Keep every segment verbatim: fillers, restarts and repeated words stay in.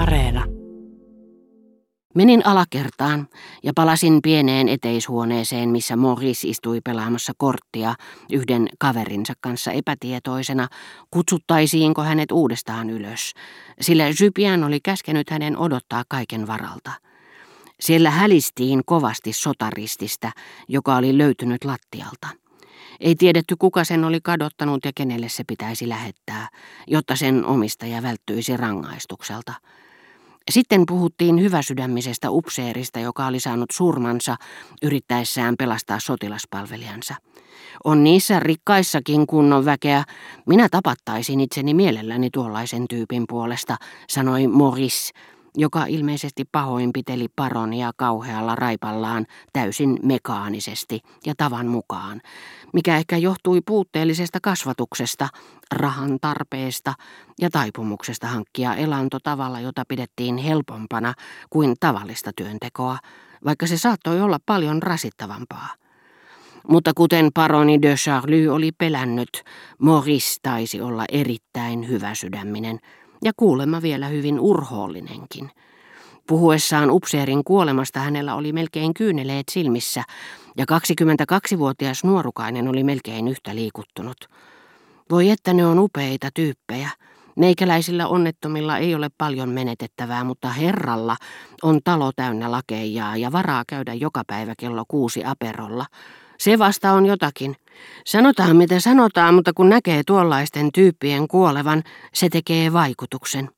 areena. Menin alakertaan ja palasin pieneen eteishuoneeseen, missä Maurice istui pelaamassa korttia yhden kaverinsa kanssa epätietoisena, kutsuttaisiinko hänet uudestaan ylös, sillä Jupien oli käskenyt hänen odottaa kaiken varalta. Siellä hälistiin kovasti sotarististä, joka oli löytynyt lattialta. Ei tiedetty, kuka sen oli kadottanut ja kenelle se pitäisi lähettää, jotta sen omistaja välttyisi rangaistukselta. Sitten puhuttiin hyväsydämisestä upseerista, joka oli saanut surmansa yrittäessään pelastaa sotilaspalvelijansa. On niissä rikkaissakin kunnon väkeä. Minä tapattaisin itseni mielelläni tuollaisen tyypin puolesta, sanoi Maurice, joka ilmeisesti pahoinpiteli paronia kauhealla raipallaan täysin mekaanisesti ja tavan mukaan, mikä ehkä johtui puutteellisesta kasvatuksesta, rahan tarpeesta ja taipumuksesta hankkia elanto tavalla, jota pidettiin helpompana kuin tavallista työntekoa, vaikka se saattoi olla paljon rasittavampaa. Mutta kuten paroni de Charlie oli pelännyt, Maurice taisi olla erittäin hyväsydäminen ja kuulemma vielä hyvin urhoollinenkin. Puhuessaan upseerin kuolemasta hänellä oli melkein kyyneleet silmissä, ja kaksikymmentäkaksivuotias nuorukainen oli melkein yhtä liikuttunut. Voi että ne on upeita tyyppejä. Meikäläisillä onnettomilla ei ole paljon menetettävää, mutta herralla on talo täynnä lakeijaa ja varaa käydä joka päivä kello kuusi aperolla. Se vasta on jotakin. Sanotaan mitä sanotaan, mutta kun näkee tuollaisten tyyppien kuolevan, se tekee vaikutuksen.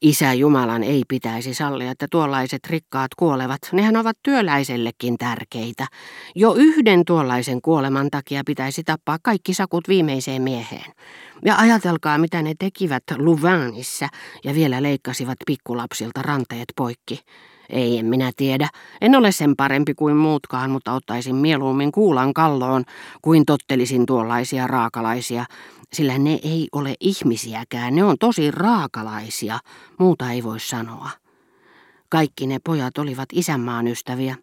Isä Jumalan ei pitäisi sallia, että tuollaiset rikkaat kuolevat. Nehän ovat työläisellekin tärkeitä. Jo yhden tuollaisen kuoleman takia pitäisi tappaa kaikki sakut viimeiseen mieheen. Ja ajatelkaa, mitä ne tekivät Louvainissa ja vielä leikkasivat pikkulapsilta ranteet poikki. Ei, en minä tiedä. En ole sen parempi kuin muutkaan, mutta ottaisin mieluummin kuulan kalloon kuin tottelisin tuollaisia raakalaisia, sillä ne ei ole ihmisiäkään. Ne on tosi raakalaisia, muuta ei voi sanoa. Kaikki ne pojat olivat isänmaan ystäviä.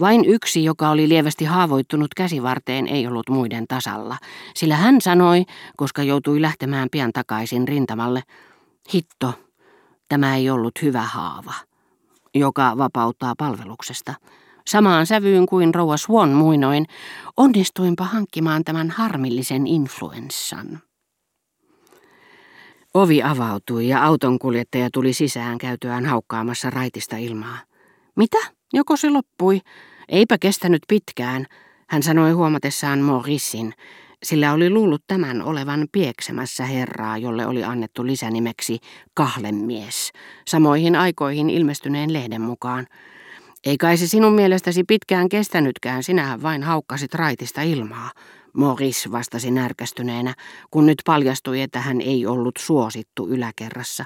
Vain yksi, joka oli lievästi haavoittunut käsivarteen, ei ollut muiden tasalla, sillä hän sanoi, koska joutui lähtemään pian takaisin rintamalle, hitto, tämä ei ollut hyvä haava, joka vapauttaa palveluksesta. Samaan sävyyn kuin rouva Swan muinoin, onnistuinpa hankkimaan tämän harmillisen influenssan. Ovi avautui ja autonkuljettaja tuli sisään käytyään haukkaamassa raitista ilmaa. Mitä? Joko se loppui? Eipä kestänyt pitkään, hän sanoi huomatessaan Mauricen, sillä oli luullut tämän olevan pieksemässä herraa, jolle oli annettu lisänimeksi Kahlemies, samoihin aikoihin ilmestyneen lehden mukaan. Ei kai se sinun mielestäsi pitkään kestänytkään, sinähän vain haukkasit raitista ilmaa, Maurice vastasi närkästyneenä, kun nyt paljastui, että hän ei ollut suosittu yläkerrassa.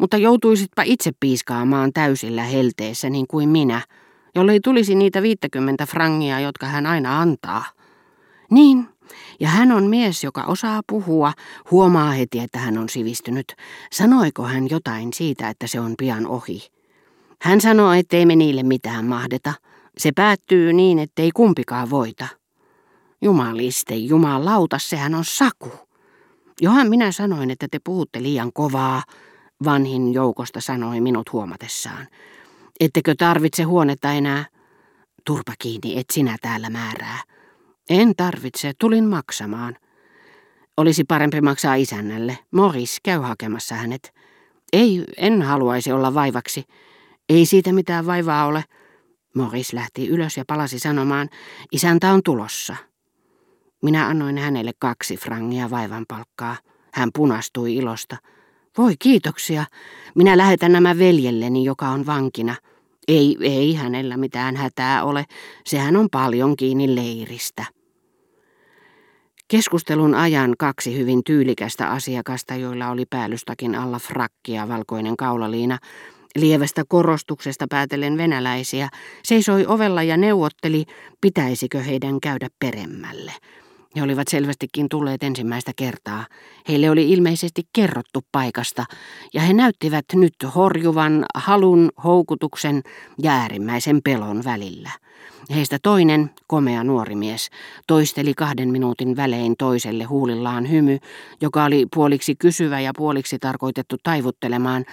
Mutta joutuisitpa itse piiskaamaan täysillä helteessä niin kuin minä, jollei tulisi niitä viittäkymmentä frangia, jotka hän aina antaa. Niin, ja hän on mies, joka osaa puhua, huomaa heti, että hän on sivistynyt. Sanoiko hän jotain siitä, että se on pian ohi? Hän sanoi, ettei me niille mitään mahdeta. Se päättyy niin, ettei kumpikaan voita. Jumaliste, jumalauta, sehän on saku. Johan minä sanoin, että te puhutte liian kovaa, vanhin joukosta sanoi minut huomatessaan. Ettekö tarvitse huonetta enää? Turpa kiinni, et sinä täällä määrää. En tarvitse, tulin maksamaan. Olisi parempi maksaa isännälle. Maurice, käy hakemassa hänet. Ei, en haluaisi olla vaivaksi. Ei siitä mitään vaivaa ole. Maurice lähti ylös ja palasi sanomaan, isäntä on tulossa. Minä annoin hänelle kaksi frangia vaivanpalkkaa. Hän punastui ilosta. Voi kiitoksia. Minä lähetän nämä veljelleni, joka on vankina. Ei, ei hänellä mitään hätää ole. Sehän on paljon kiinni leiristä. Keskustelun ajan kaksi hyvin tyylikästä asiakasta, joilla oli päällystäkin alla frakkia valkoinen kaulaliina, lievästä korostuksesta päätellen venäläisiä, seisoi ovella ja neuvotteli, pitäisikö heidän käydä peremmälle. He olivat selvästikin tulleet ensimmäistä kertaa. Heille oli ilmeisesti kerrottu paikasta, ja he näyttivät nyt horjuvan halun, houkutuksen ja äärimmäisen pelon välillä. Heistä toinen, komea nuori mies, toisteli kahden minuutin välein toiselle huulillaan hymy, joka oli puoliksi kysyvä ja puoliksi tarkoitettu taivuttelemaan,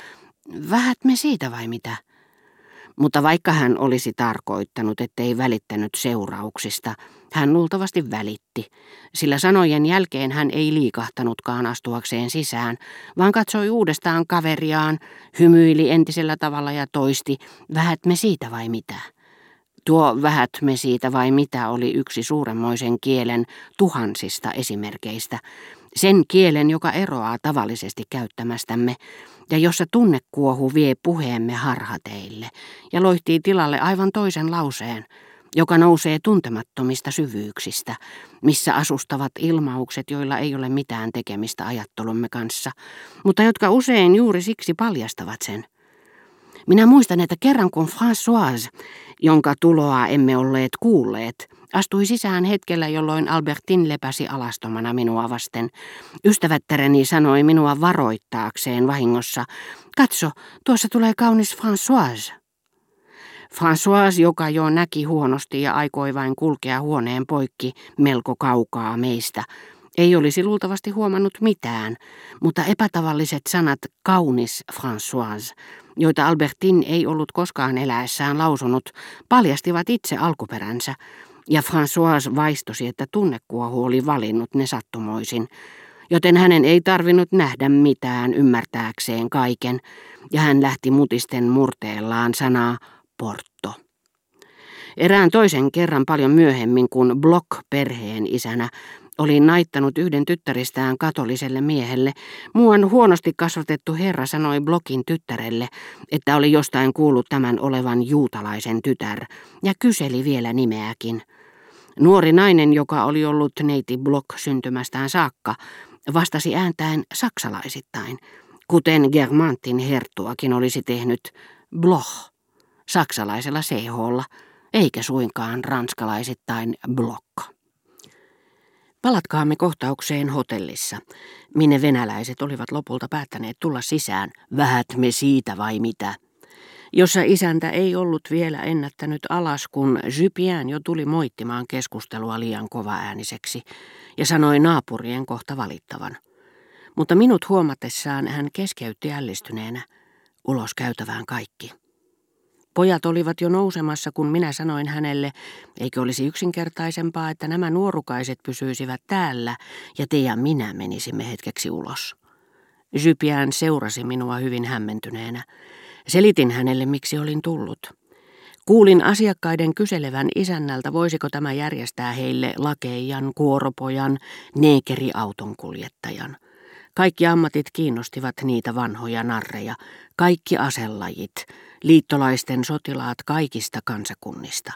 Vähät me siitä vai mitä? Mutta vaikka hän olisi tarkoittanut, ettei välittänyt seurauksista, hän luultavasti välitti, sillä sanojen jälkeen hän ei liikahtanutkaan astuakseen sisään, vaan katsoi uudestaan kaveriaan, hymyili entisellä tavalla ja toisti, vähät me siitä vai mitä? Tuo vähät me siitä vai mitä oli yksi suuremmoisen kielen tuhansista esimerkeistä, sen kielen, joka eroaa tavallisesti käyttämästämme, ja jossa tunnekuohu vie puheemme harhateille ja loihtii tilalle aivan toisen lauseen, joka nousee tuntemattomista syvyyksistä, missä asustavat ilmaukset, joilla ei ole mitään tekemistä ajattelumme kanssa, mutta jotka usein juuri siksi paljastavat sen. Minä muistan, että kerran kun Françoise, jonka tuloa emme olleet kuulleet, astui sisään hetkellä, jolloin Albertin lepäsi alastomana minua vasten. Ystävättäreni sanoi minua varoittaakseen vahingossa, katso, tuossa tulee kaunis Françoise. Françoise, joka jo näki huonosti ja aikoi vain kulkea huoneen poikki melko kaukaa meistä, ei olisi luultavasti huomannut mitään, mutta epätavalliset sanat kaunis Françoise, joita Albertin ei ollut koskaan eläessään lausunut, paljastivat itse alkuperänsä, ja Françoise vaistosi, että tunnekuohu oli valinnut ne sattumoisin, joten hänen ei tarvinnut nähdä mitään ymmärtääkseen kaiken, ja hän lähti mutisten murteellaan sanaa portto. Erään toisen kerran paljon myöhemmin, kun Bloch perheen isänä oli naittanut yhden tyttäristään katoliselle miehelle, muuan huonosti kasvatettu herra sanoi Blochin tyttärelle, että oli jostain kuullut tämän olevan juutalaisen tytär, ja kyseli vielä nimeäkin. Nuori nainen, joka oli ollut neiti Bloch syntymästään saakka, vastasi ääntäen saksalaisittain, kuten Germantin herttuakin olisi tehnyt Bloch, saksalaisella ch:lla, eikä suinkaan ranskalaisittain Bloch. Palatkaamme kohtaukseen hotellissa, minne venäläiset olivat lopulta päättäneet tulla sisään, vähät me siitä vai mitä, jossa isäntä ei ollut vielä ennättänyt alas, kun Jupien jo tuli moittimaan keskustelua liian kovaääniseksi ja sanoi naapurien kohta valittavan. Mutta minut huomatessaan hän keskeytti ällistyneenä, ulos käytävään kaikki. Pojat olivat jo nousemassa, kun minä sanoin hänelle, eikö olisi yksinkertaisempaa, että nämä nuorukaiset pysyisivät täällä ja te ja minä menisimme hetkeksi ulos. Jupien seurasi minua hyvin hämmentyneenä. Selitin hänelle, miksi olin tullut. Kuulin asiakkaiden kyselevän isännältä, voisiko tämä järjestää heille lakeijan, kuoropojan, neekeriautonkuljettajan. Kaikki ammatit kiinnostivat niitä vanhoja narreja, kaikki aselajit, liittolaisten sotilaat kaikista kansakunnista.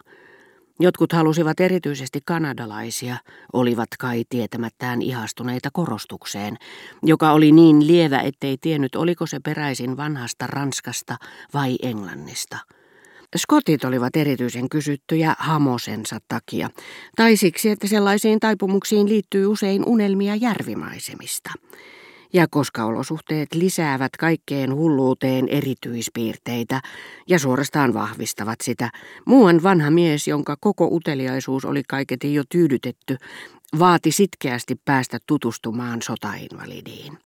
Jotkut halusivat erityisesti kanadalaisia, olivat kai tietämättään ihastuneita korostukseen, joka oli niin lievä, ettei tiennyt oliko se peräisin vanhasta Ranskasta vai Englannista. Skotit olivat erityisen kysyttyjä hamosensa takia, tai siksi, että sellaisiin taipumuksiin liittyy usein unelmia järvimaisemista. Ja koska olosuhteet lisäävät kaikkeen hulluuteen erityispiirteitä ja suorastaan vahvistavat sitä, muuan vanha mies, jonka koko uteliaisuus oli kaiketi jo tyydytetty, vaati sitkeästi päästä tutustumaan sotainvalidiin.